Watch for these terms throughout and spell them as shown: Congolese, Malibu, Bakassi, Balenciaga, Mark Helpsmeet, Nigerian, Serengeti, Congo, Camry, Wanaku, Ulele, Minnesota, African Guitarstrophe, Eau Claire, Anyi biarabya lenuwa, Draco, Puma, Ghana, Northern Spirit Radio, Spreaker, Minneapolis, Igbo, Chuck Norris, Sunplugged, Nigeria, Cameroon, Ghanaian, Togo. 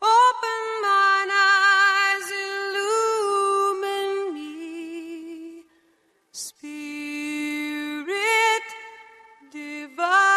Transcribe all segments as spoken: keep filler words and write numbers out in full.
Open mine eyes, illumine me, Spirit divine.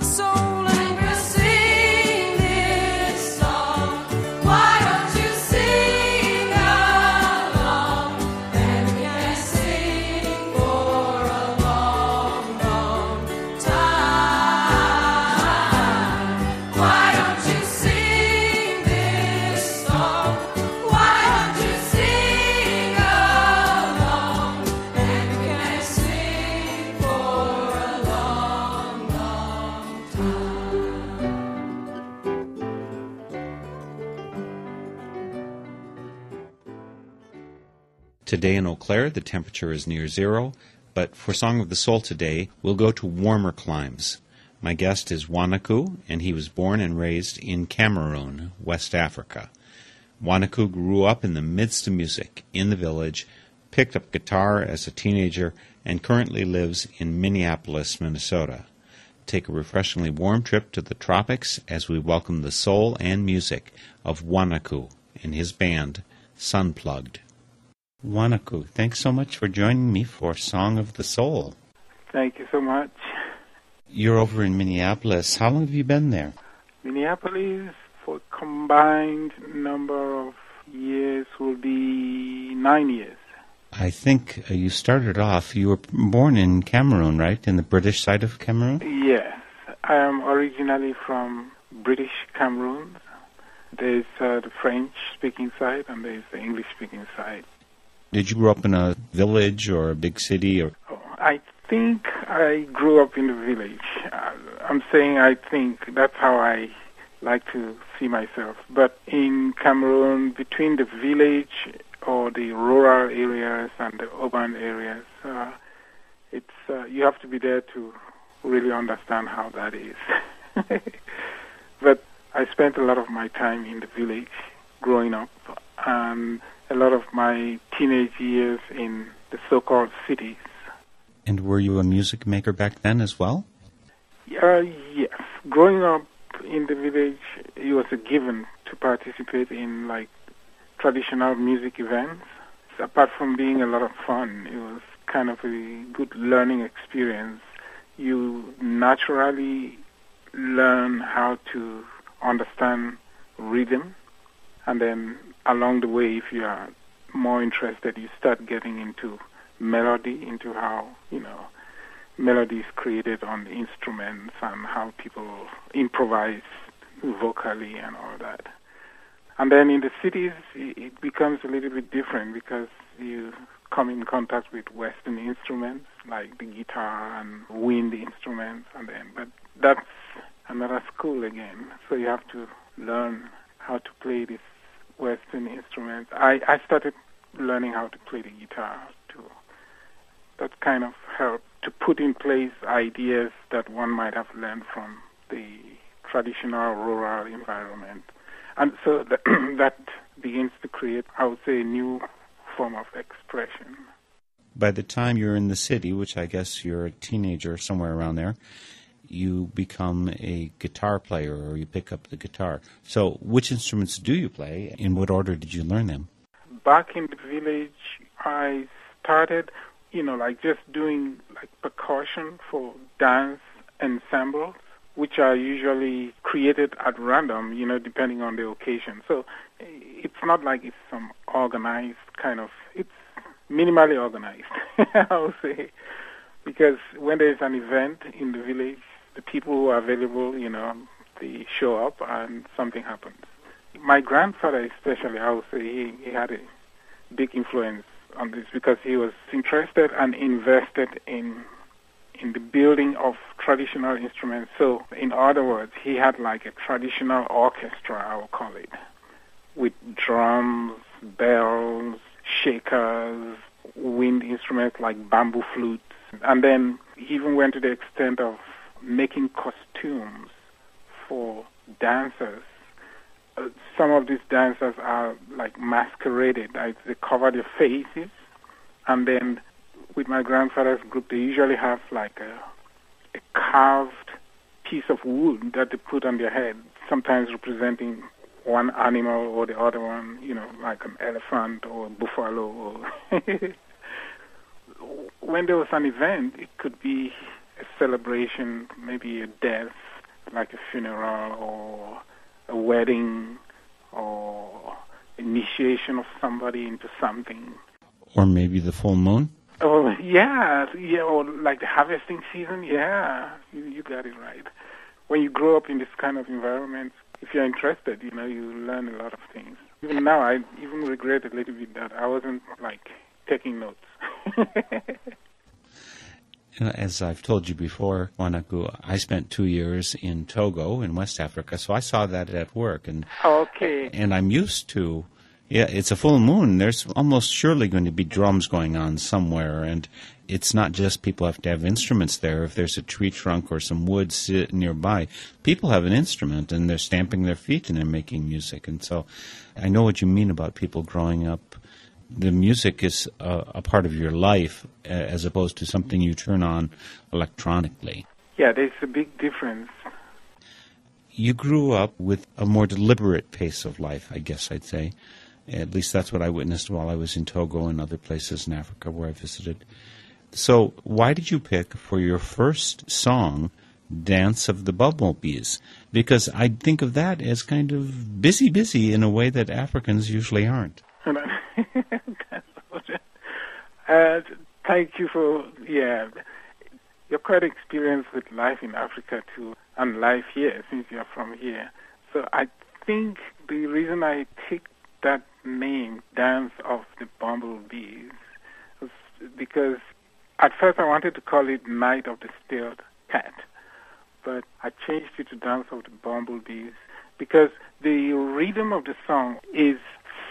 the soul. Today in Eau Claire, the temperature is near zero, but for Song of the Soul today, we'll go to warmer climes. My guest is Wanaku, and he was born and raised in Cameroon, West Africa. Wanaku grew up in the midst of music, in the village, picked up guitar as a teenager, and currently lives in Minneapolis, Minnesota. Take a refreshingly warm trip to the tropics as we welcome the soul and music of Wanaku and his band, Sunplugged. Wanaku, thanks so much for joining me for Song of the Soul. Thank you so much. You're over in Minneapolis. How long have you been there? Minneapolis, for a combined number of years, will be nine years. I think uh, you started off, you were born in Cameroon, right? In the British side of Cameroon? Yes. I am originally from British Cameroon. There's uh, the French-speaking side and there's the English-speaking side. Did you grow up in a village or a big city? Or? Oh, I think I grew up in the village. I'm saying I think. That's how I like to see myself. But in Cameroon, between the village or the rural areas and the urban areas, uh, it's uh, you have to be there to really understand how that is. But I spent a lot of my time in the village growing up, and a lot of my teenage years in the so-called cities. And were you a music maker back then as well? Uh, yes. Growing up in the village, it was a given to participate in, like, traditional music events. Apart from being a lot of fun, it was kind of a good learning experience. You naturally learn how to understand rhythm, and then along the way, if you are more interested, you start getting into melody, into how, you know, melody is created on instruments and how people improvise vocally and all that. And then in the cities, it becomes a little bit different because you come in contact with Western instruments like the guitar and wind instruments, and then, but that's another school again. So you have to learn how to play this Western instruments. I, I started learning how to play the guitar too. That kind of helped to put in place ideas that one might have learned from the traditional rural environment. And so that, that begins to create, I would say, a new form of expression. by the time you're in the city, which I guess you're a teenager somewhere around there, you become a guitar player or you pick up the guitar. So which instruments do you play? In what order did you learn them? Back in the village, I started, you know, like just doing like percussion for dance ensembles, which are usually created at random, you know, depending on the occasion. So it's not like it's some organized kind of, it's minimally organized, I would say. Because when there's an event in the village, the people who are available, you know, they show up and something happens. My grandfather especially, I would say, he, he had a big influence on this because he was interested and invested in in the building of traditional instruments. So, in other words, he had like a traditional orchestra, I would call it, with drums, bells, shakers, wind instruments like bamboo flutes. And then he even went to the extent of making costumes for dancers. Uh, some of these dancers are like masqueraded. Like, they cover their faces. And then with my grandfather's group, they usually have like a, a carved piece of wood that they put on their head, sometimes representing one animal or the other one, you know, like an elephant or a buffalo or... When there was an event, it could be a celebration, maybe a death, like a funeral or a wedding or initiation of somebody into something. Or maybe the full moon? Oh, yeah, yeah, or like the harvesting season, yeah, you, you got it right. When you grow up in this kind of environment, if you're interested, you know, you learn a lot of things. Even now, I even regret a little bit that I wasn't, like, taking notes. As I've told you before, Wanaku, I spent two years in Togo in West Africa, so I saw that at work. And, okay. And I'm used to, yeah, it's a full moon. There's almost surely going to be drums going on somewhere, and it's not just people have to have instruments there. If there's a tree trunk or some wood sit nearby, people have an instrument, and they're stamping their feet and they're making music. And so I know what you mean about people growing up. The music is a, a part of your life as opposed to something you turn on electronically. Yeah, there's a big difference. You grew up with a more deliberate pace of life, I guess I'd say. At least that's what I witnessed while I was in Togo and other places in Africa where I visited. So why did you pick for your first song, Dance of the Bumblebees? Because I think of that as kind of busy, busy in a way that Africans usually aren't. uh, thank you for, yeah, you're quite experienced with life in Africa too, and life here, since you're from here. So I think the reason I picked that name, Dance of the Bumblebees, was because at first I wanted to call it Night of the Stilled Cat, but I changed it to Dance of the Bumblebees because the rhythm of the song is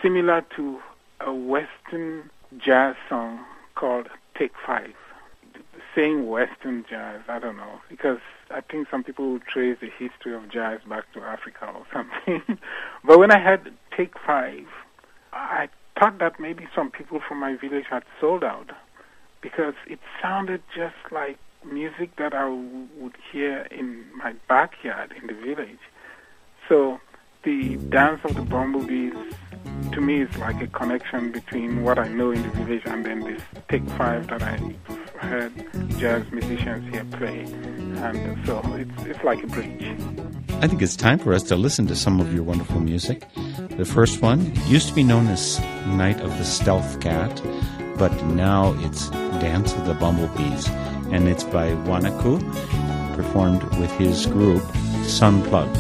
similar to a Western jazz song called Take Five. Saying Western jazz, I don't know, because I think some people will trace the history of jazz back to Africa or something. But when I heard Take Five, I thought that maybe some people from my village had sold out because it sounded just like music that I would hear in my backyard in the village. So the Dance of the Bumblebees, to me, is like a connection between what I know in the village and then this Take Five that I heard jazz musicians here play. And so it's, it's like a bridge. I think it's time for us to listen to some of your wonderful music. The first one used to be known as Night of the Stealth Cat, but now it's Dance of the Bumblebees. And it's by Wanaku, performed with his group, Sunplugged.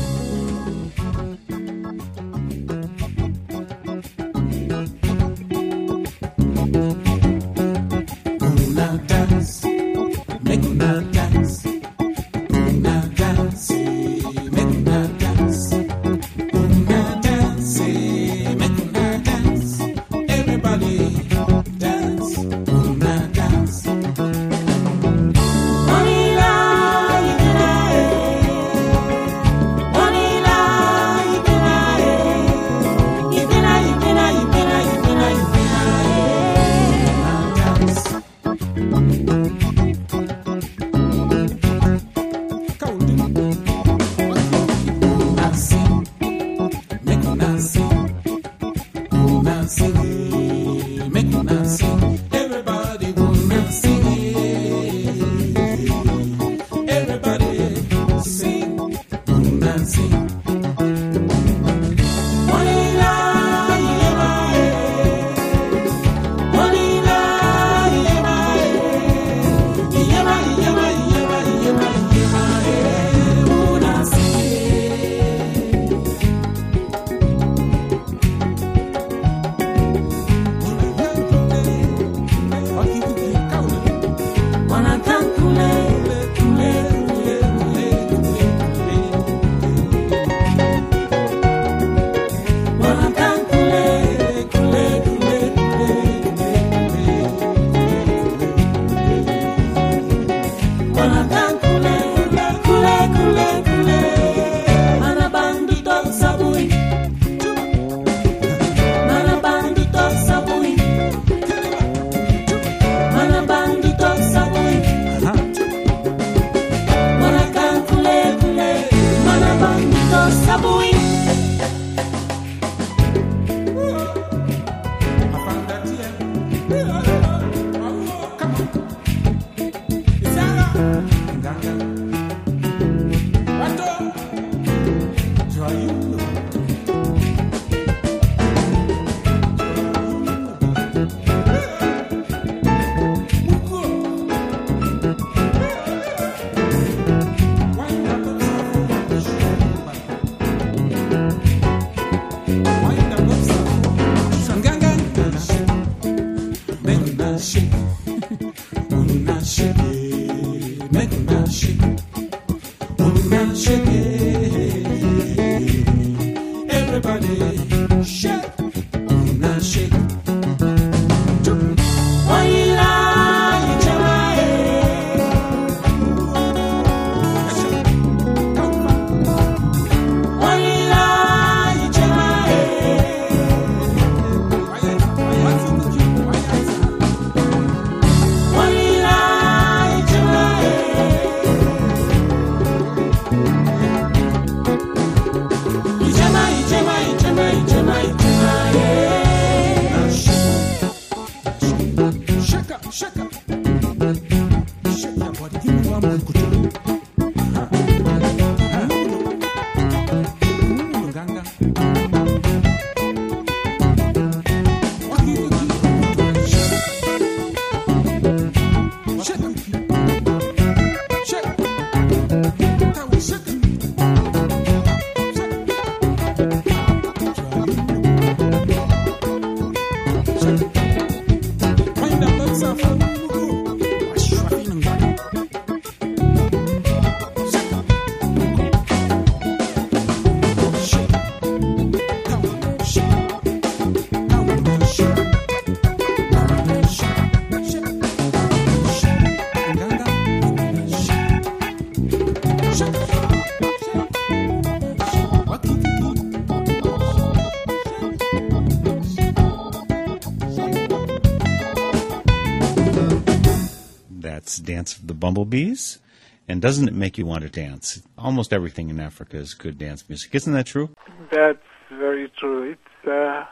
Dance of the Bumblebees. And doesn't it make you want to dance? Almost everything in Africa is good dance music. Isn't that true? That's very true. It's, uh,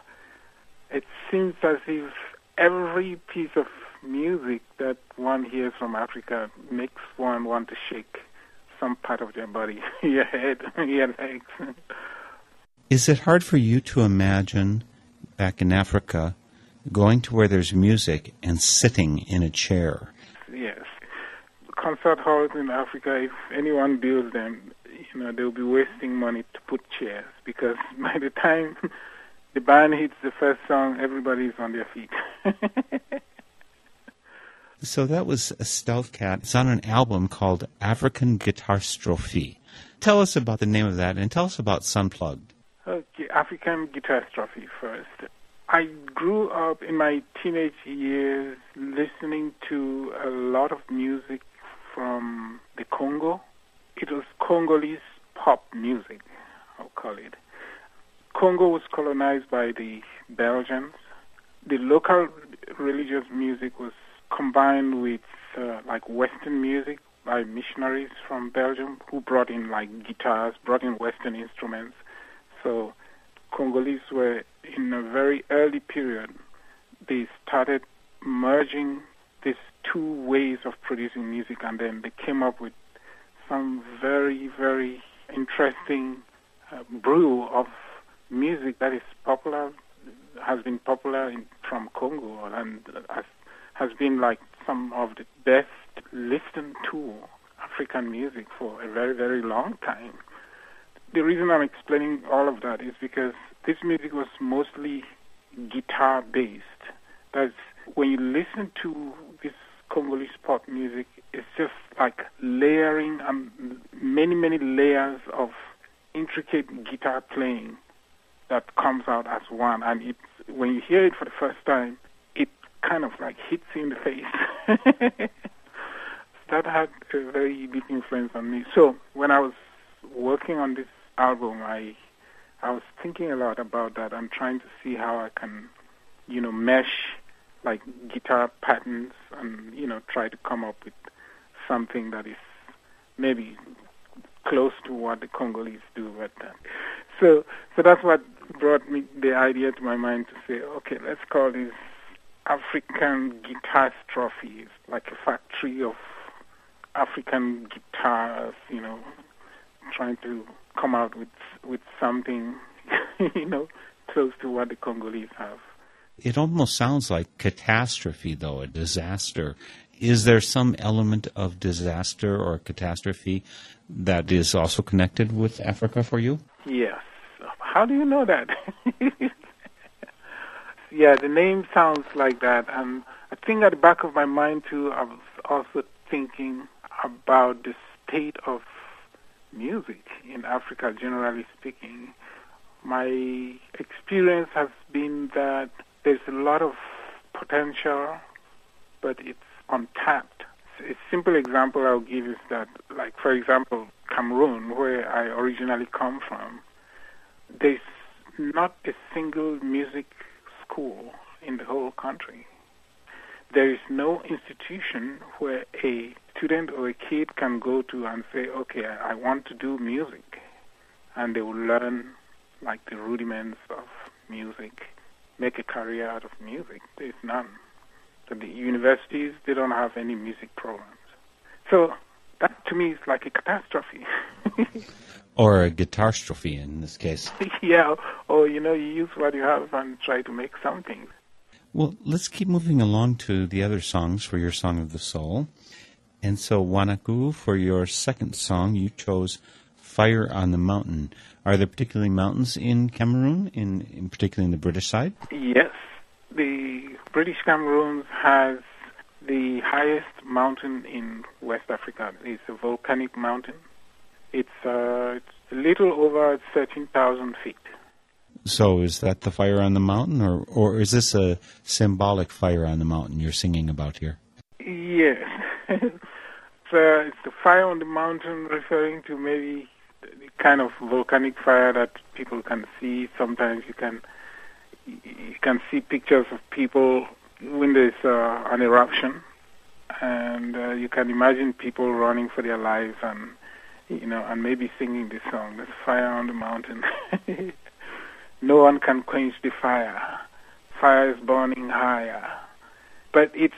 it seems as if every piece of music that one hears from Africa makes one want to shake some part of their body, your head, your legs. Is it hard for you to imagine, back in Africa, going to where there's music and sitting in a chair? Yes. Concert halls in Africa, if anyone builds them, you know, they'll be wasting money to put chairs, because by the time the band hits the first song, everybody's on their feet. So that was a Stealth Cat. It's on an album called African Guitarstrophe. Tell us about the name of that, and tell us about Sunplugged. Okay, African Guitarstrophe first. I grew up in my teenage years listening to a lot of music from the Congo. It was Congolese pop music, I'll call it. Congo was colonized by the Belgians. The local religious music was combined with uh, like Western music by missionaries from Belgium who brought in like guitars, brought in Western instruments. So Congolese were in a very early period, they started merging these two ways of producing music, and then they came up with some very, very interesting uh, brew of music that is popular, has been popular in, from Congo, and has, has been like some of the best listened to African music for a very, very long time. The reason I'm explaining all of that is because this music was mostly guitar-based. That's when you listen to this Congolese pop music, it's just like layering and um, many, many layers of intricate guitar playing that comes out as one. And it, when you hear it for the first time, it kind of like hits you in the face. That had a very deep influence on me. So when I was working on this album, I I was thinking a lot about that. I'm trying to see how I can, you know, mesh like guitar patterns and, you know, try to come up with something that is maybe close to what the Congolese do. But uh, so so that's what brought me the idea to my mind to say, okay, let's call this African Guitarstrophe, like a factory of African guitars, you know, trying to come out with with something, you know, close to what the Congolese have. It almost sounds like catastrophe, though, a disaster. Is there some element of disaster or catastrophe that is also connected with Africa for you? Yes. How do you know that? Yeah, the name sounds like that. And I think at the back of my mind, too, I was also thinking about the state of music in Africa, generally speaking. My experience has been that there's a lot of potential, but it's untapped. A simple example I'll give is that, like, for example, Cameroon, where I originally come from, there's not a single music school in the whole country. There is no institution where a student or a kid can go to and say, okay, I want to do music, and they will learn, like, the rudiments of music, make a career out of music. There's none. So the universities, they don't have any music programs. So that, to me, is like a catastrophe. Or a guitarstrophe in this case. Yeah, or, you know, you use what you have and try to make something. Well, let's keep moving along to the other songs for your Song of the Soul. And so, Wanaku, for your second song, you chose Fire on the Mountain. Are there particularly mountains in Cameroon, in, in particularly in the British side? Yes. The British Cameroon has the highest mountain in West Africa. It's a volcanic mountain. It's, uh, it's a little over thirteen thousand feet. So is that the Fire on the Mountain, or, or is this a symbolic fire on the mountain you're singing about here? Yes. So it's the fire on the mountain, referring to maybe the kind of volcanic fire that people can see. Sometimes you can you can see pictures of people when there's uh, an eruption, and uh, you can imagine people running for their lives, and you know, and maybe singing this song, "There's fire on the mountain." No one can quench the fire. Fire is burning higher. But it's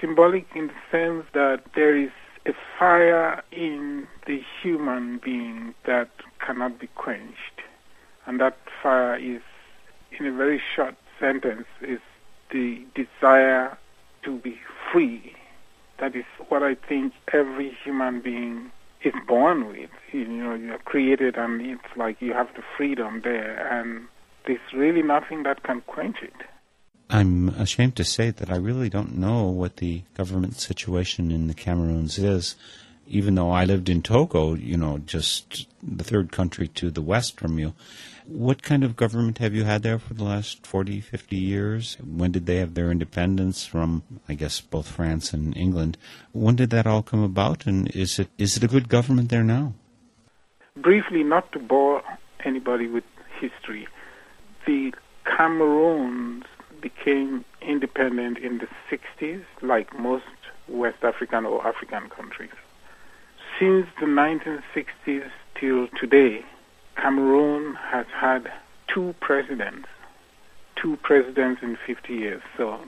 symbolic in the sense that there is a fire in the human being that cannot be quenched. And that fire is, in a very short sentence, is the desire to be free. That is what I think every human being is born with. You know, you're created, and it's like you have the freedom there, and there's really nothing that can quench it. I'm ashamed to say that I really don't know what the government situation in the Cameroons is. Even though I lived in Togo, you know, just the third country to the west from you. What kind of government have you had there for the last forty, fifty years? When did they have their independence from, I guess, both France and England? When did that all come about, and is it is it a good government there now? Briefly, not to bore anybody with history, the Cameroons became independent in the sixties, like most West African or African countries. Since the nineteen sixties till today, Cameroon has had two presidents, two presidents in fifty years. So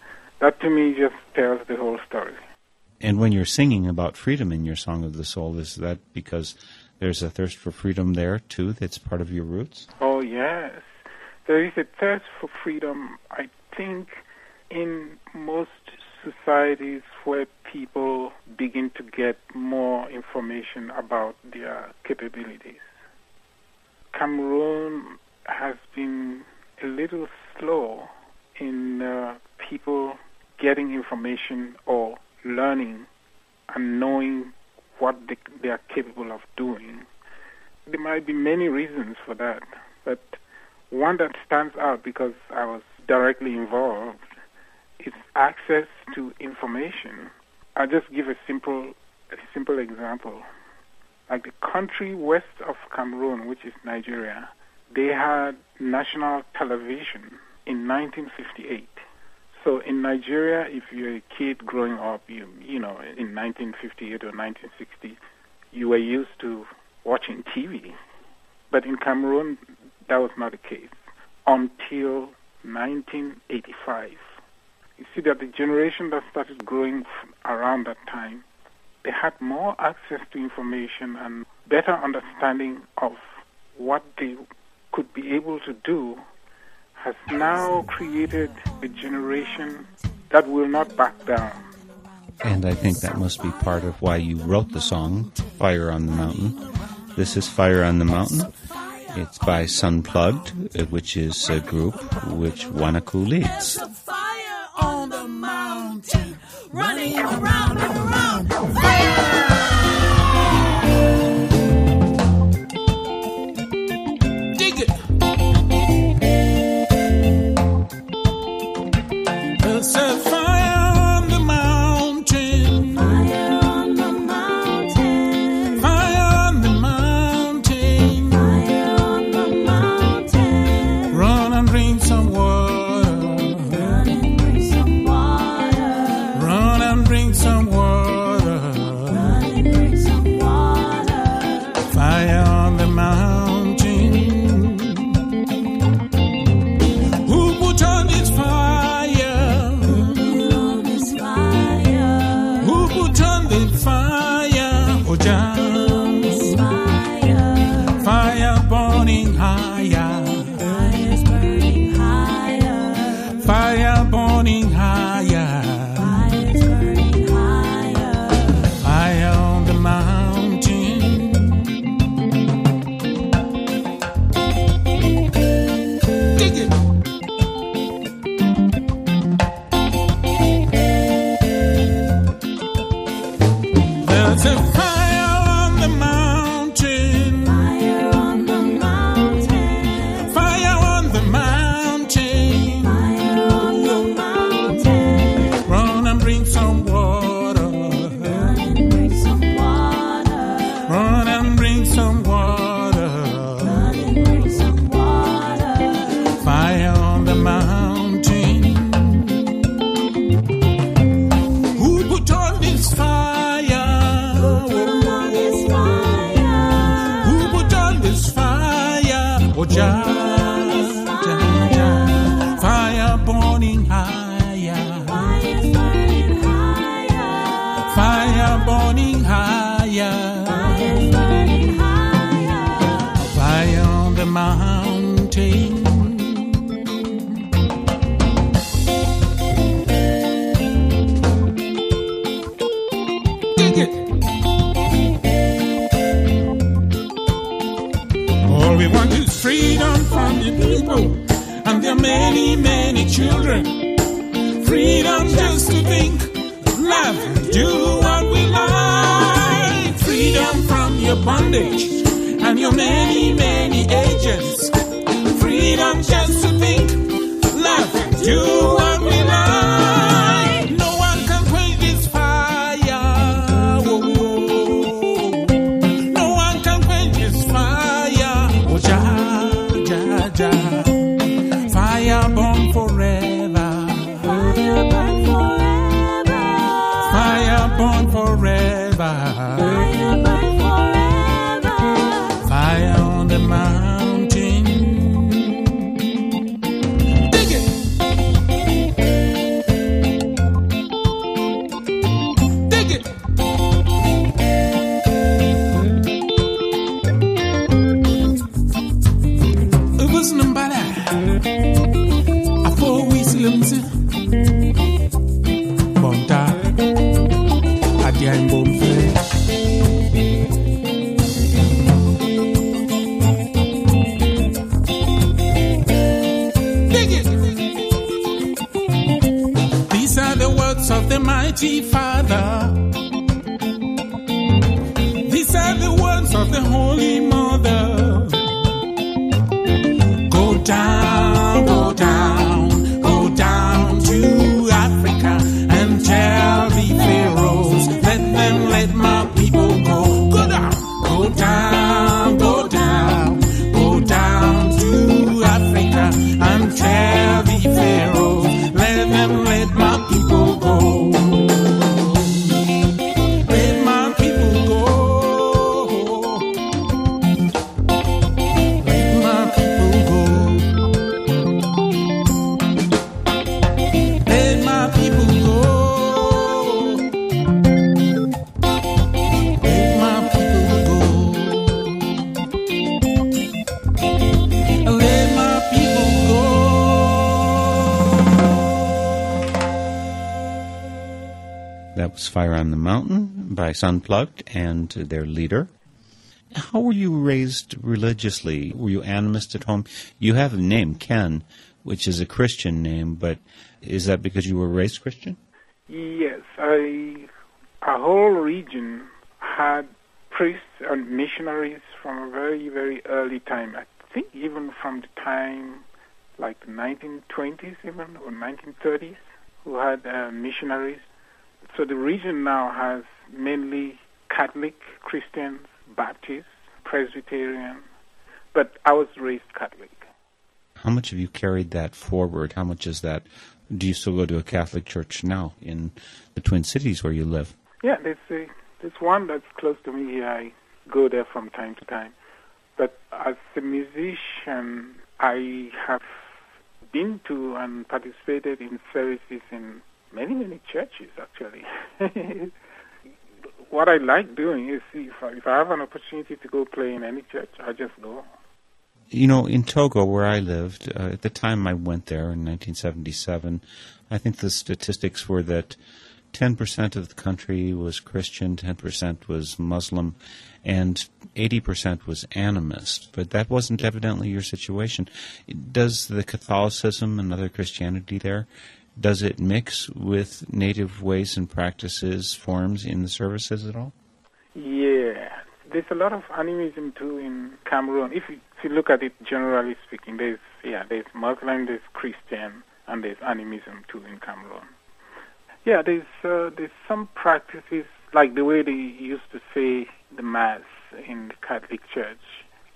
that, to me, just tells the whole story. And when you're singing about freedom in your Song of the Soul, is that because there's a thirst for freedom there, too, that's part of your roots? Oh, yes. There is a thirst for freedom, I think, in most societies where people begin to get more information about their capabilities. Cameroon has been a little slow in uh, people getting information or learning and knowing what they, they are capable of doing. There might be many reasons for that, but one that stands out, because I was directly involved, is access to information. I'll just give a simple, a simple example. Like the country west of Cameroon, which is Nigeria, they had national television in nineteen fifty-eight. So in Nigeria, if you're a kid growing up, you you know, in nineteen fifty-eight or nineteen sixty, you were used to watching T V. But in Cameroon, that was not the case until nineteen eighty-five. You see that the generation that started growing around that time, they had more access to information and better understanding of what they could be able to do, has now created a generation that will not back down. And I think that must be part of why you wrote the song, Fire on the Mountain. This is Fire on the Mountain. It's by Sunplugged, which is a group which Wanaku leads. Fire on the mountain, running around and around. Fire! the fire, oh jams. Fire, fire burning higher. Fire's burning higher. Fire burning higher. Fire's burning higher. Higher on the mountain. Dig it. There's a fire on the mountain. Fire on the mountain. Fire on the mountain. Fire on the mountain. Run and bring some water. Run and bring some water. Run and bring some water. Run and bring some water. Fire on the mountain. Who put on this fire? Oh, ja, ja, ja. Fire burning higher. Fire burning higher. Fire burning higher. Fire burning higher. Fire on the mountain. Dig it. All we want is freedom from the people, and there are many, many children. Freedom just to think, laugh, and do what we like. Freedom from your bondage, and your many, many agents. Freedom just to think, laugh, and do what we like. No one can quench this fire. Whoa, whoa. No one can quench this fire. Oh, yeah. Fire burn forever. Fire burn forever. Fire burn forever. Fire burn forever. Fire on the mountain. Dig it. Dig it. It wasn't a bad. Apo Wisliams Bonta Adia Mbomfe. These are the words of the mighty Father. These are the words of the Holy Mother. Go down. Go down, go down to Africa and tell the pharaohs, let them let my people go. Go down, go down, go down, go down to Africa and tell the pharaohs, let them let my people go. Let my people go. Let my people go. Fire on the Mountain by Sunplugged and their leader. How were you raised religiously? Were you animist at home? You have a name, Ken, which is a Christian name, but is that because you were raised Christian? Yes. I, our whole region had priests and missionaries from a very, very early time. I think even from the time like the nineteen twenties even, or nineteen thirties, who had uh, missionaries. So the region now has mainly Catholic, Christians, Baptists, Presbyterian, but I was raised Catholic. How much have you carried that forward? How much is that? Do you still go to a Catholic church now in the Twin Cities where you live? Yeah, there's, a, there's one that's close to me here. I go there from time to time. But as a musician, I have been to and participated in services in many, many churches, actually. what I like doing is if I, if I have an opportunity to go play in any church, I just go. You know, in Togo, where I lived, uh, at the time I went there in nineteen seventy-seven, I think the statistics were that ten percent of the country was Christian, ten percent was Muslim, and eighty percent was animist. But that wasn't evidently your situation. Does the Catholicism and other Christianity there, does it mix with native ways and practices, forms in the services at all? Yeah. There's a lot of animism, too, in Cameroon. If you, if you look at it generally speaking, there's, yeah, there's Muslim, there's Christian, and there's animism, too, in Cameroon. Yeah, there's, uh, there's some practices, like the way they used to say the Mass in the Catholic Church.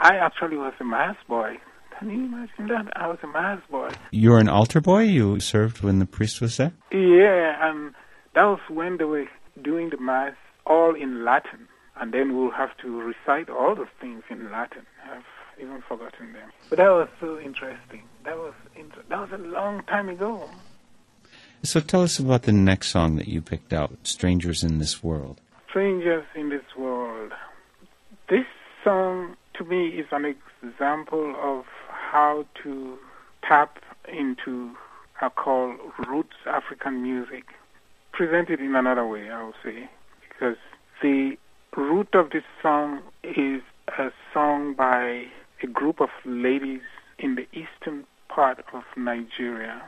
I actually was a Mass boy. Can you imagine that? I was a Mass boy. You were an altar boy? You served when the priest was there? Yeah, and that was when they were doing the Mass all in Latin. And then we'll have to recite all those things in Latin. I've even forgotten them. But that was so interesting. That was inter- that was a long time ago. So tell us about the next song that you picked out, Strangers in This World. Strangers in This World. This song, to me, is an example of how to tap into, I call, roots African music. Presented in another way, I would say. Because the root of this song is a song by a group of ladies in the eastern part of Nigeria.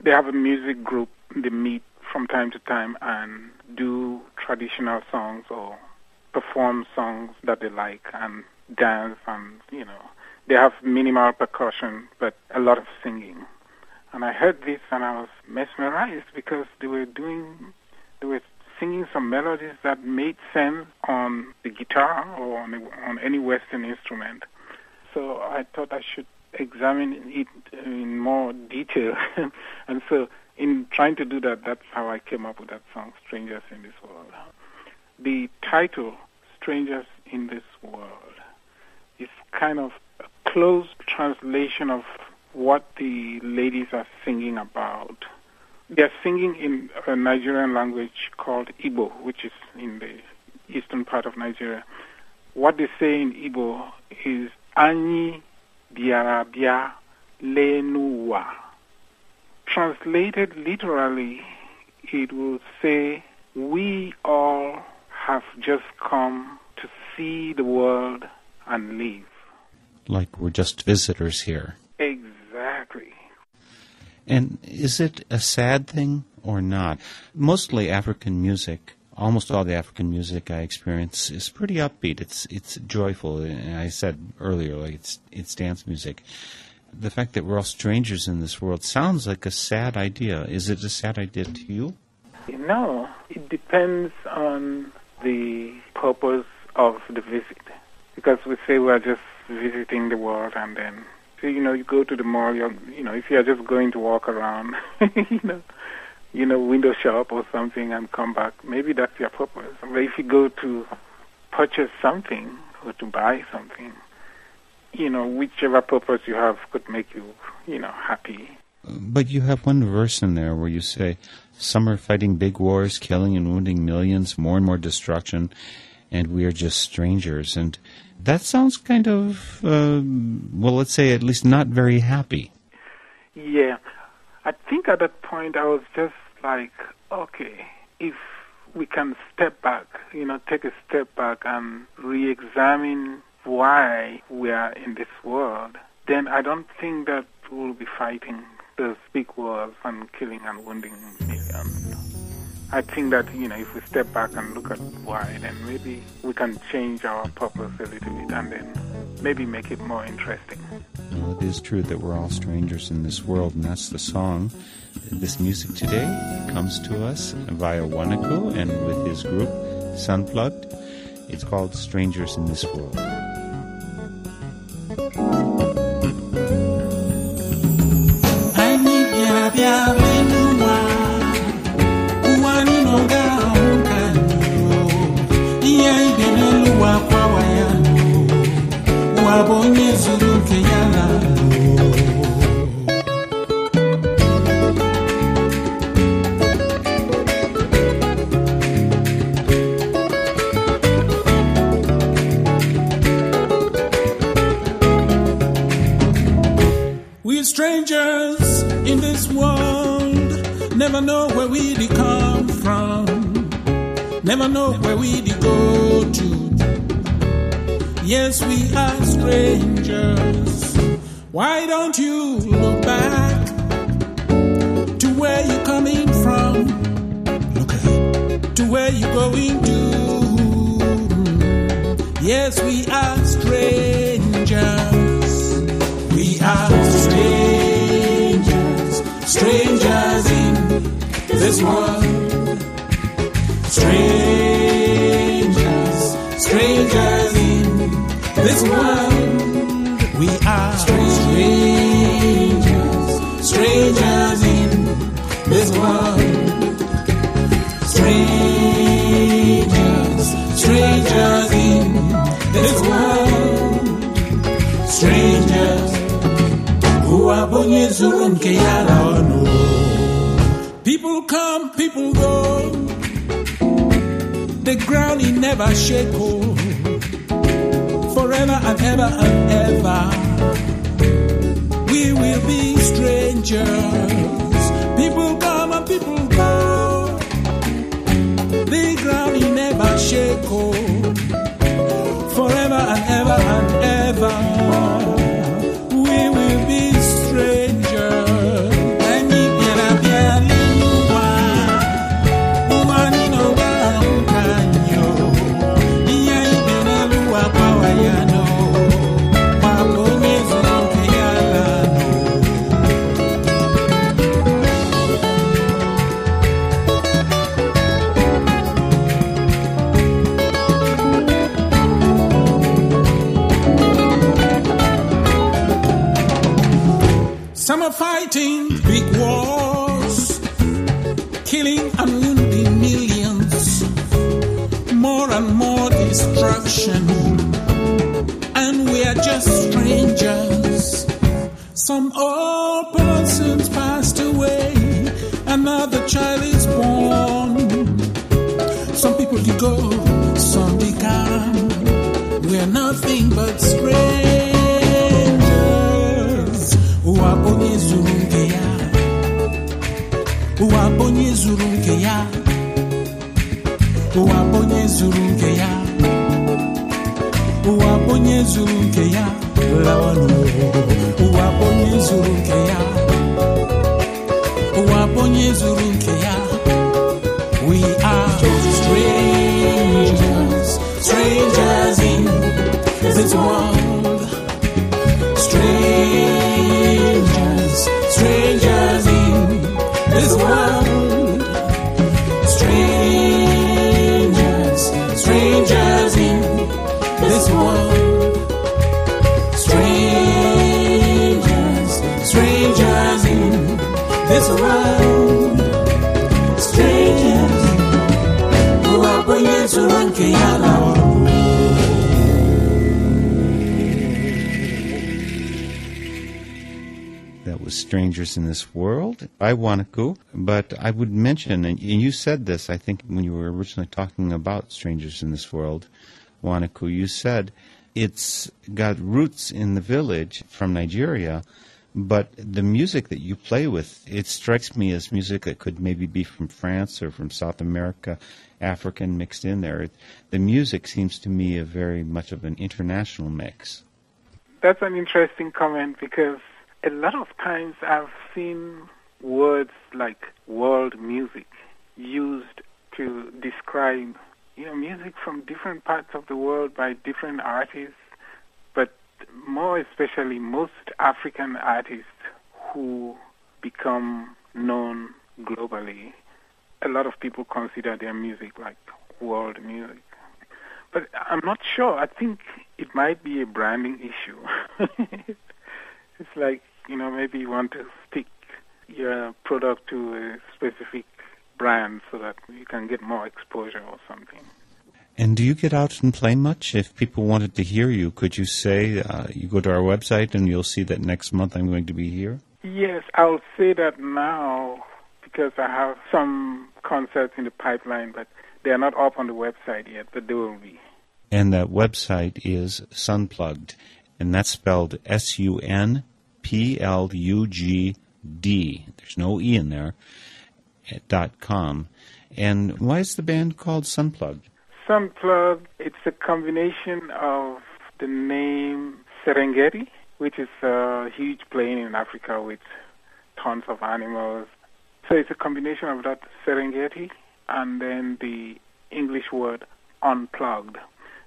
They have a music group. They meet from time to time and do traditional songs or perform songs that they like and dance and, you know, they have minimal percussion but a lot of singing. And I heard this and I was mesmerized because they were doing, they were singing some melodies that made sense on the guitar or on, a, on any Western instrument. So I thought I should examine it in more detail. And so in trying to do that, that's how I came up with that song, Strangers in This World. The title, Strangers in This World, is kind of a close translation of what the ladies are singing about. They're singing in a Nigerian language called Igbo, which is in the eastern part of Nigeria. What they say in Igbo is Anyi biarabya lenuwa. Translated literally, it will say, we all have just come to see the world and live. Like we're just visitors here. Exactly. And is it a sad thing or not? Mostly African music, almost all the African music I experience is pretty upbeat. It's it's joyful. And I said earlier, like it's it's dance music. The fact that we're all strangers in this world sounds like a sad idea. Is it a sad idea to you? No, it depends on the purpose of the visit. Because we say we're just visiting the world and then, so, you know, you go to the mall, you're, you know, if you're just going to walk around, you know, you know, window shop or something and come back, maybe that's your purpose. But if you go to purchase something or to buy something, you know, whichever purpose you have could make you, you know, happy. But you have one verse in there where you say, some are fighting big wars, killing and wounding millions, more and more destruction, and we are just strangers. And that sounds kind of, uh, well, let's say at least not very happy. Yeah. I think at that point I was just like, okay, if we can step back, you know, take a step back and re-examine why we are in this world, then I don't think that we'll be fighting those big wars and killing and wounding millions. I think that, you know, if we step back and look at why, then maybe we can change our purpose a little bit and then maybe make it more interesting. Well, it is true that we're all strangers in this world, and that's the song. This music today comes to us via Wanaku and with his group, Sunplugged. It's called Strangers in This World. strangers in this world. Never know where we de come from. Never know where we de go to. Yes, we are strangers. Why don't you look back to where you're coming from? Look ahead. To where you're going to. Yes, we are strangers. We are strangers. Strangers in this world. Strangers. Strangers in this world. We are strangers. Strangers in this world. Strangers. Strangers in this world. Strangers. People come, people go. The ground it never shakes. Forever and ever and ever, we will be strangers. People come and people go. The ground it never shakes. Forever and ever and ever. Fighting big wars, killing and wounding millions, more and more destruction, and we are just strangers. Some old persons passed away, another child is born. Some people they go, some they come. We are nothing but strangers. Uwabonye zuru nke ya, uwabonye zuru nke ya, uwabonye zuru nke ya, uwabonye zuru nke ya, lawanu. Uwabonye zuru nke ya, uwabonye zuru nke ya. We are strangers, strangers in this world. Strangers. Strangers in this world. Strangers, strangers in this world. Strangers, strangers in this world. Strangers who are going to run Kayala. Strangers in this world, I Wanaku, but I would mention, and you said this, I think, when you were originally talking about strangers in this world, Wanaku, you said it's got roots in the village from Nigeria, but the music that you play with, it strikes me as music that could maybe be from France or from South America, African mixed in there. The music seems to me a very much of an international mix. That's an interesting comment because a lot of times I've seen words like world music used to describe, you know, music from different parts of the world by different artists, but more especially most African artists who become known globally. A lot of people consider their music like world music. But I'm not sure. I think it might be a branding issue. It's like, you know, maybe you want to stick your product to a specific brand so that you can get more exposure or something. And do you get out and play much? If people wanted to hear you, could you say, uh, you go to our website and you'll see that next month I'm going to be here? Yes, I'll say that now because I have some concerts in the pipeline, but they are not up on the website yet, but they will be. And that website is Sunplugged. And that's spelled S U N. P L U G D, there's no E in there, dot com. And why is the band called Sunplugged? Sunplugged, it's a combination of the name Serengeti, which is a huge plain in Africa with tons of animals. So it's a combination of that Serengeti and then the English word unplugged.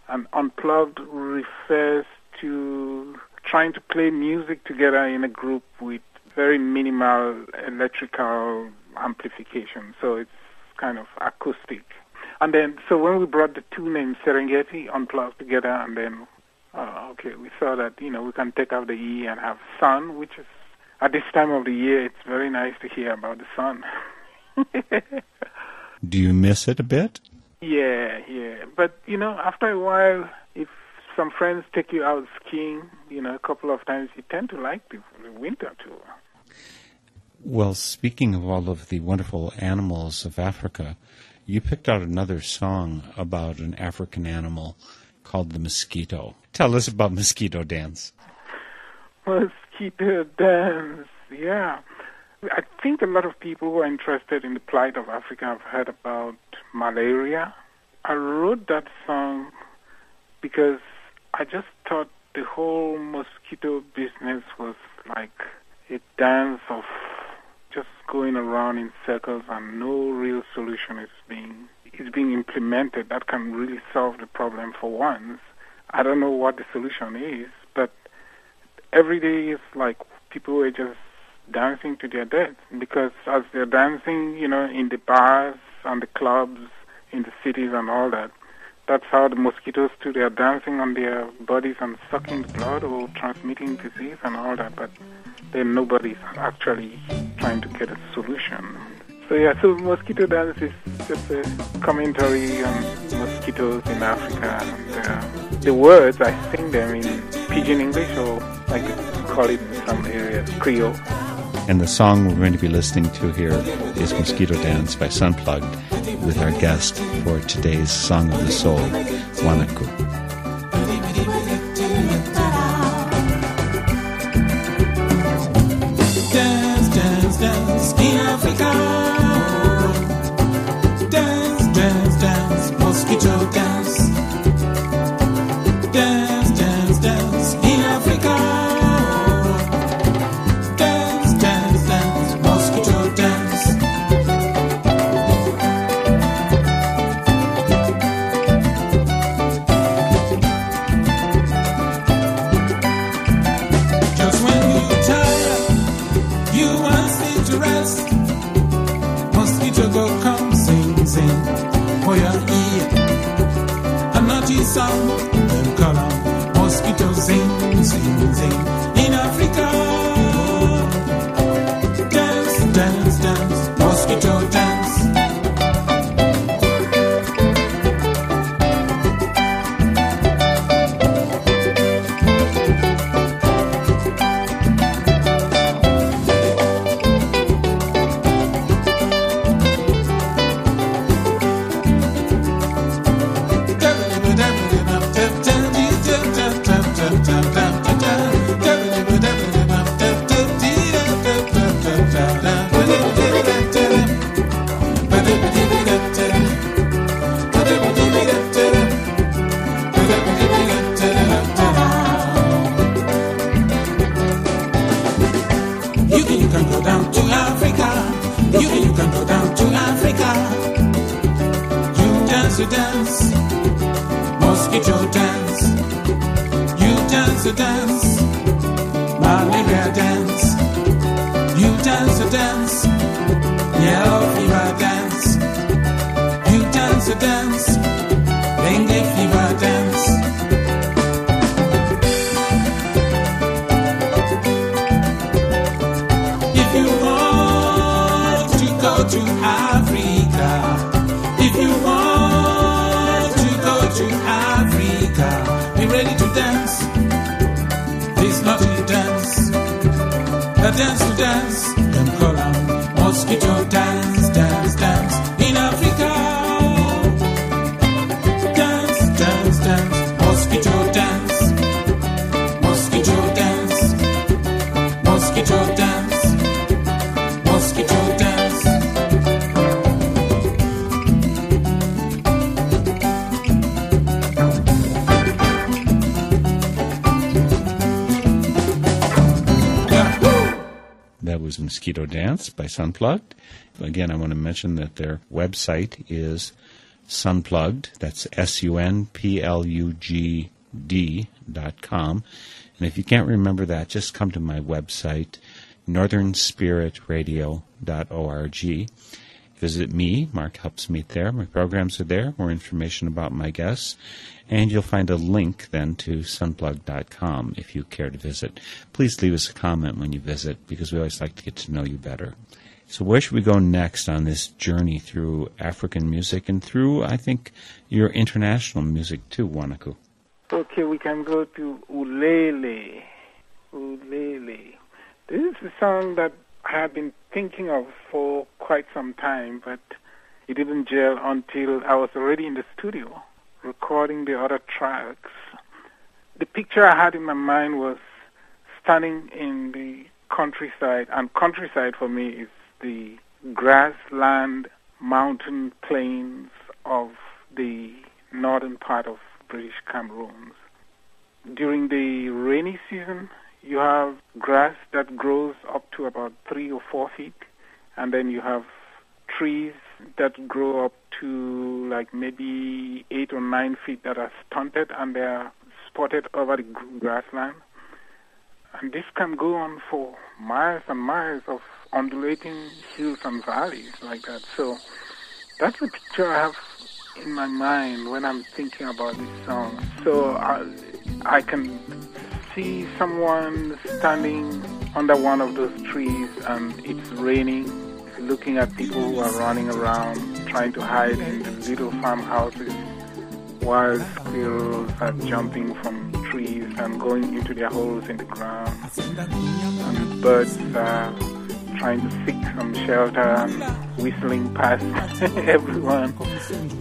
And unplugged refers to trying to play music together in a group with very minimal electrical amplification. So it's kind of acoustic. And then, so when we brought the two names, Serengeti, unplugged together, and then, uh, okay, we saw that, you know, we can take out the E and have sun, which is, at this time of the year, it's very nice to hear about the sun. Do you miss it a bit? Yeah, yeah. But, you know, after a while, if some friends take you out skiing, you know, a couple of times, you tend to like the, the winter, too. Well, speaking of all of the wonderful animals of Africa, you picked out another song about an African animal called the mosquito. Tell us about mosquito dance. Mosquito dance, yeah. I think a lot of people who are interested in the plight of Africa have heard about malaria. I wrote that song because I just thought the whole mosquito business was like a dance of just going around in circles and no real solution is being is being implemented that can really solve the problem for once. I don't know what the solution is, but every day is like people are just dancing to their death, because as they're dancing, you know, in the bars and the clubs, in the cities and all that, that's how the mosquitoes too, they're dancing on their bodies and sucking blood or transmitting disease and all that, but then nobody's actually trying to get a solution. So yeah, so mosquito dance is just a commentary on mosquitoes in Africa. And, uh, the words, I sing them in Pidgin English, or I could call it in some areas Creole. And the song we're going to be listening to here is Mosquito Dance by Sunplugged, with our guest for today's Song of the Soul, Wanaku. is Mosquito Dance by Sunplugged. Again, I want to mention that their website is Sunplugged. That's S U N P L U G D dot com. And if you can't remember that, just come to my website, northern spirit radio dot org. Visit me, Mark Helpsmeet, there. My programs are there, more information about my guests, and you'll find a link then to sunplug dot com if you care to visit. Please leave us a comment when you visit, because we always like to get to know you better. So where should we go next on this journey through African music and through, I think, your international music too, Wanaku? Okay, we can go to Ulele. Ulele. This is a song that I have been thinking of for quite some time, but it didn't gel until I was already in the studio recording the other tracks. The picture I had in my mind was standing in the countryside, and countryside for me is the grassland, mountain plains of the northern part of British Cameroon. During the rainy season, you have grass that grows up to about three or four feet, and then you have trees that grow up to like maybe eight or nine feet that are stunted, and they are spotted over the grassland. And this can go on for miles and miles of undulating hills and valleys like that. So that's the picture I have in my mind when I'm thinking about this song. So I, I can see someone standing under one of those trees and it's raining, looking at people who are running around, trying to hide in the little farmhouses, while squirrels are jumping from trees and going into their holes in the ground, and birds are trying to seek some shelter and whistling past everyone,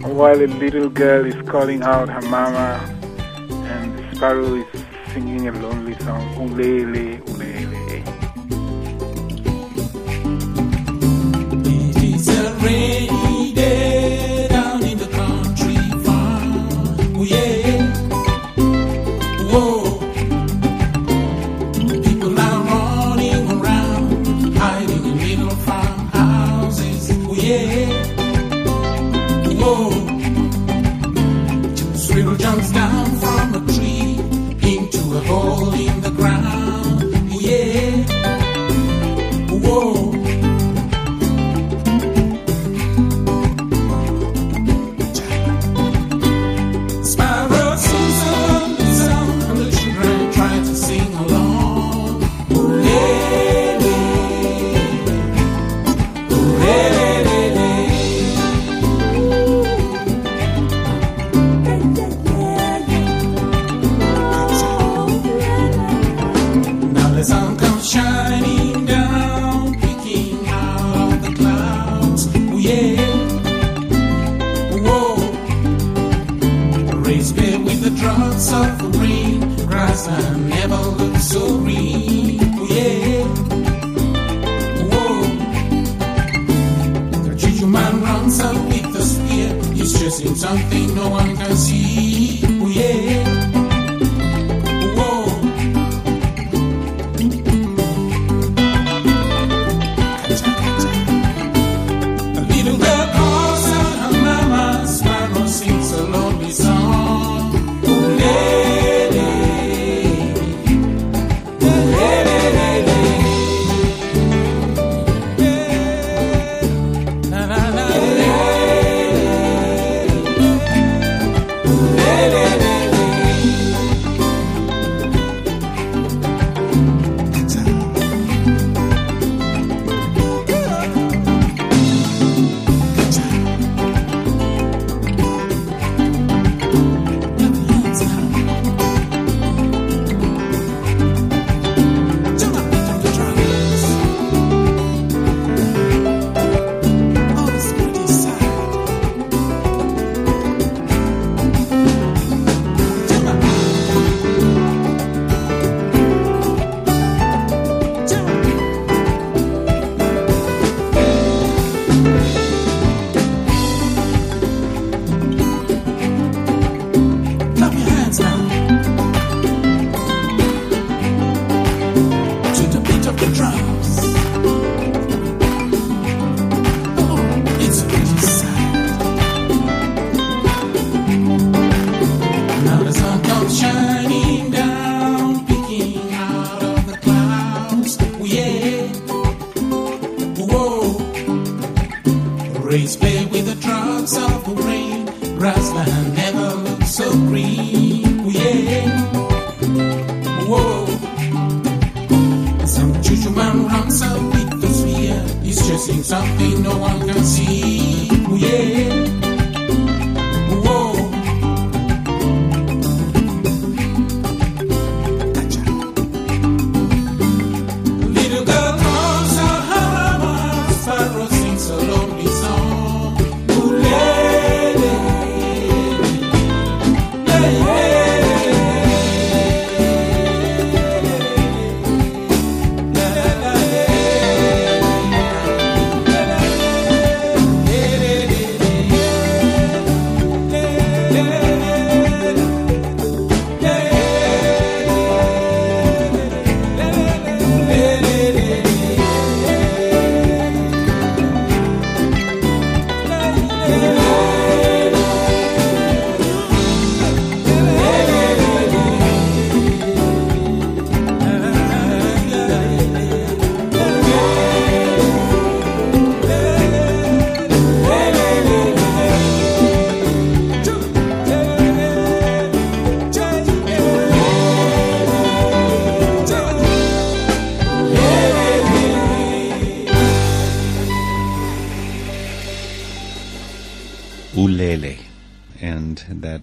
while a little girl is calling out her mama, and the sparrow is singing a lonely song, ulele, ulele. It is a rainy day down in the country farm, oh yeah, whoa. People are running around, hiding in little farmhouses, oh yeah, whoa. Squirrel jumps down from a tree into a hole in the ground, yeah, whoa. Sparrow sings along the song, and the children try to sing along, ulele, ulele. The sun comes shining down, picking out of the clouds, oh yeah, whoa. Raised bed with the drops of rain, grass that never looked so green, oh yeah, whoa. The juju man runs up with the spear, he's chasing something no one can see, oh yeah. Yeah. something no one can see. Yeah.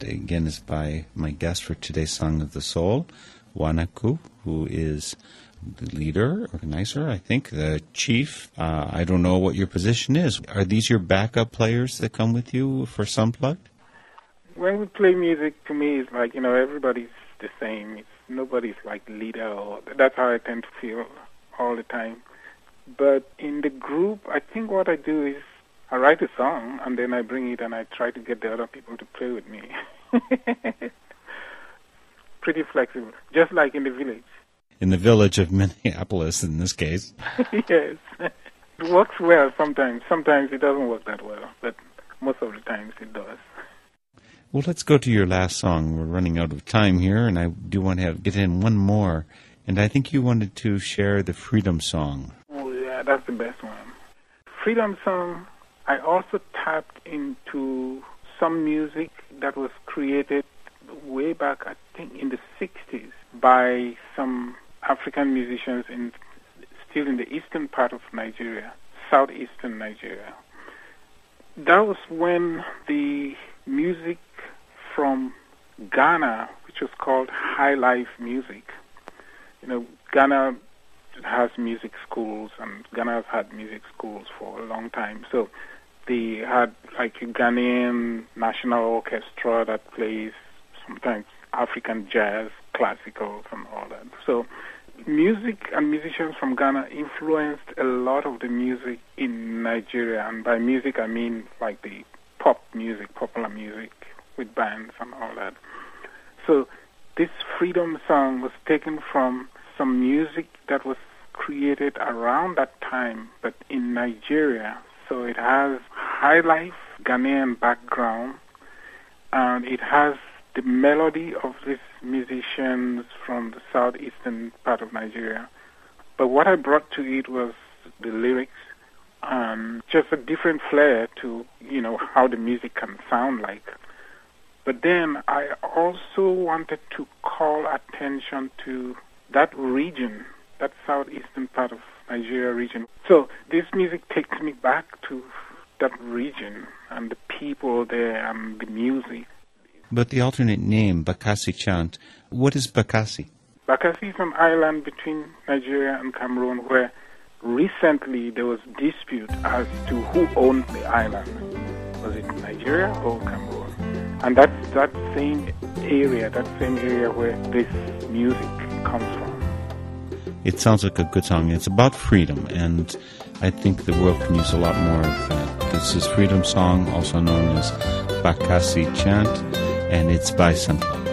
Again, is by my guest for today's Song of the Soul, Wanaku, who is the leader, organizer, I think, the chief. Uh, I don't know what your position is. Are these your backup players that come with you for Sunplugged? When we play music, to me, it's like, you know, everybody's the same. It's, nobody's like leader. Or, that's how I tend to feel all the time. But in the group, I think what I do is I write a song, and then I bring it, and I try to get the other people to play with me. Pretty flexible, just like in the village. In the village of Minneapolis, in this case. Yes. It works well sometimes. Sometimes it doesn't work that well, but most of the times it does. Well, let's go to your last song. We're running out of time here, and I do want to have, get in one more. And I think you wanted to share the Freedom Song. Oh, yeah, that's the best one. Freedom Song, I also tapped into some music that was created way back, I think, in the sixties by some African musicians in still in the eastern part of Nigeria, southeastern Nigeria. That was when the music from Ghana, which was called high life music, you know, Ghana has music schools, and Ghana has had music schools for a long time, so they had like a Ghanaian national orchestra that plays sometimes African jazz, classical, and all that. So music and musicians from Ghana influenced a lot of the music in Nigeria. And by music, I mean like the pop music, popular music with bands and all that. So this Freedom Song was taken from some music that was created around that time, but in Nigeria. So it has high life Ghanaian background, and it has the melody of these musicians from the southeastern part of Nigeria. But what I brought to it was the lyrics, um, just a different flair to, you know, how the music can sound like. But then I also wanted to call attention to that region, that southeastern part of Nigeria region. So this music takes me back to that region and the people there and the music. But the alternate name, Bakassi chant, what is Bakassi? Bakassi is an island between Nigeria and Cameroon where recently there was dispute as to who owned the island. Was it Nigeria or Cameroon? And that's that same area, that same area where this music comes from. It sounds like a good song. It's about freedom, and I think the world can use a lot more of that. This is Freedom Song, also known as Bakassi Chant, and it's by Sunplugged.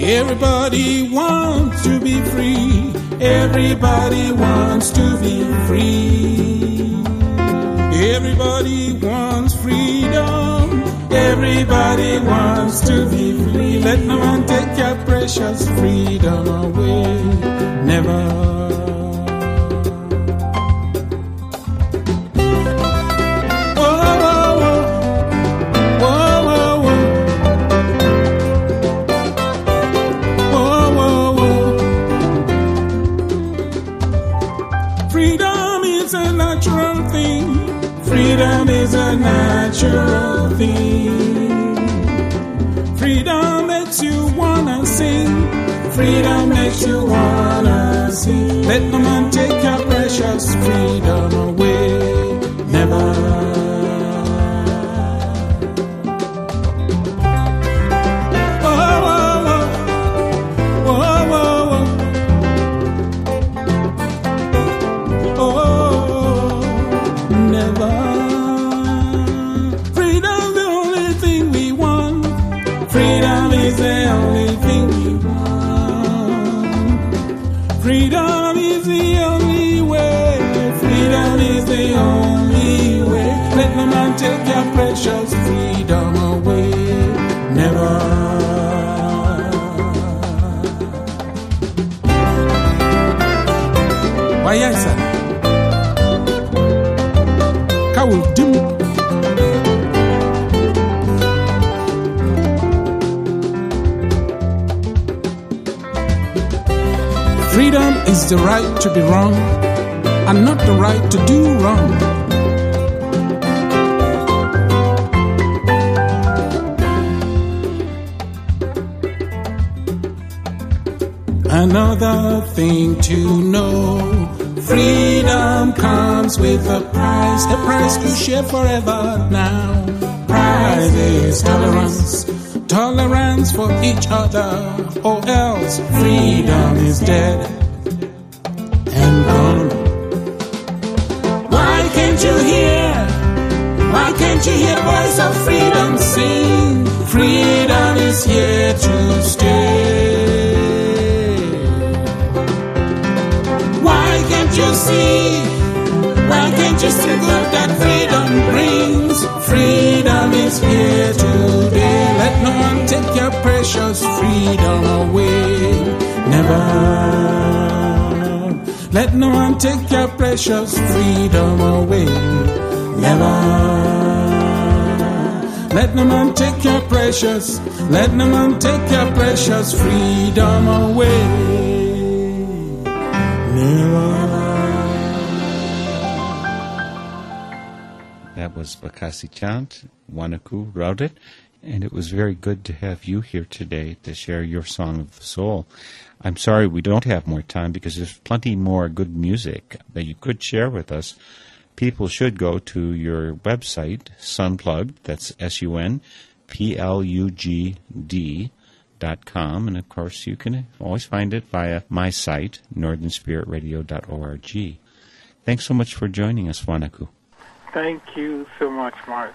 Everybody wants to be free. Everybody wants to be free. Everybody wants freedom. Everybody wants to be free. Let no one take your precious freedom away. Never. Oh, oh, oh. Oh, oh, oh. Oh, oh, oh. natural thing. Freedom makes you wanna sing. Freedom makes you wanna sing. Let no man take your precious freedom away. Never. Precious freedom away, never. Why, yes, sir. Cowl do. Freedom is the right to be wrong, and not the right to do wrong. Another thing to know, freedom comes with a price, a price to share forever now. Price is tolerance, tolerance for each other, or else freedom is dead and gone. Why can't you hear? Why can't you hear voice of freedom sing? Freedom is here to stay. You see, why can't you see good that freedom brings? Freedom is here today. Let no one take your precious freedom away. Never. Let no one take your precious freedom away. Never. Let no one take your precious, let no one take your precious freedom away. Never. That was Bakassi chant, Wanaku wrote it, and it was very good to have you here today to share your song of the soul. I'm sorry we don't have more time because there's plenty more good music that you could share with us. People should go to your website, Sunplugged, that's S U N P L U G D dot com, and of course you can always find it via my site, northern spirit radio dot org. Thanks so much for joining us, Wanaku. Thank you so much, Mark.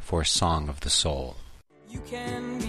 for Song of the Soul. You can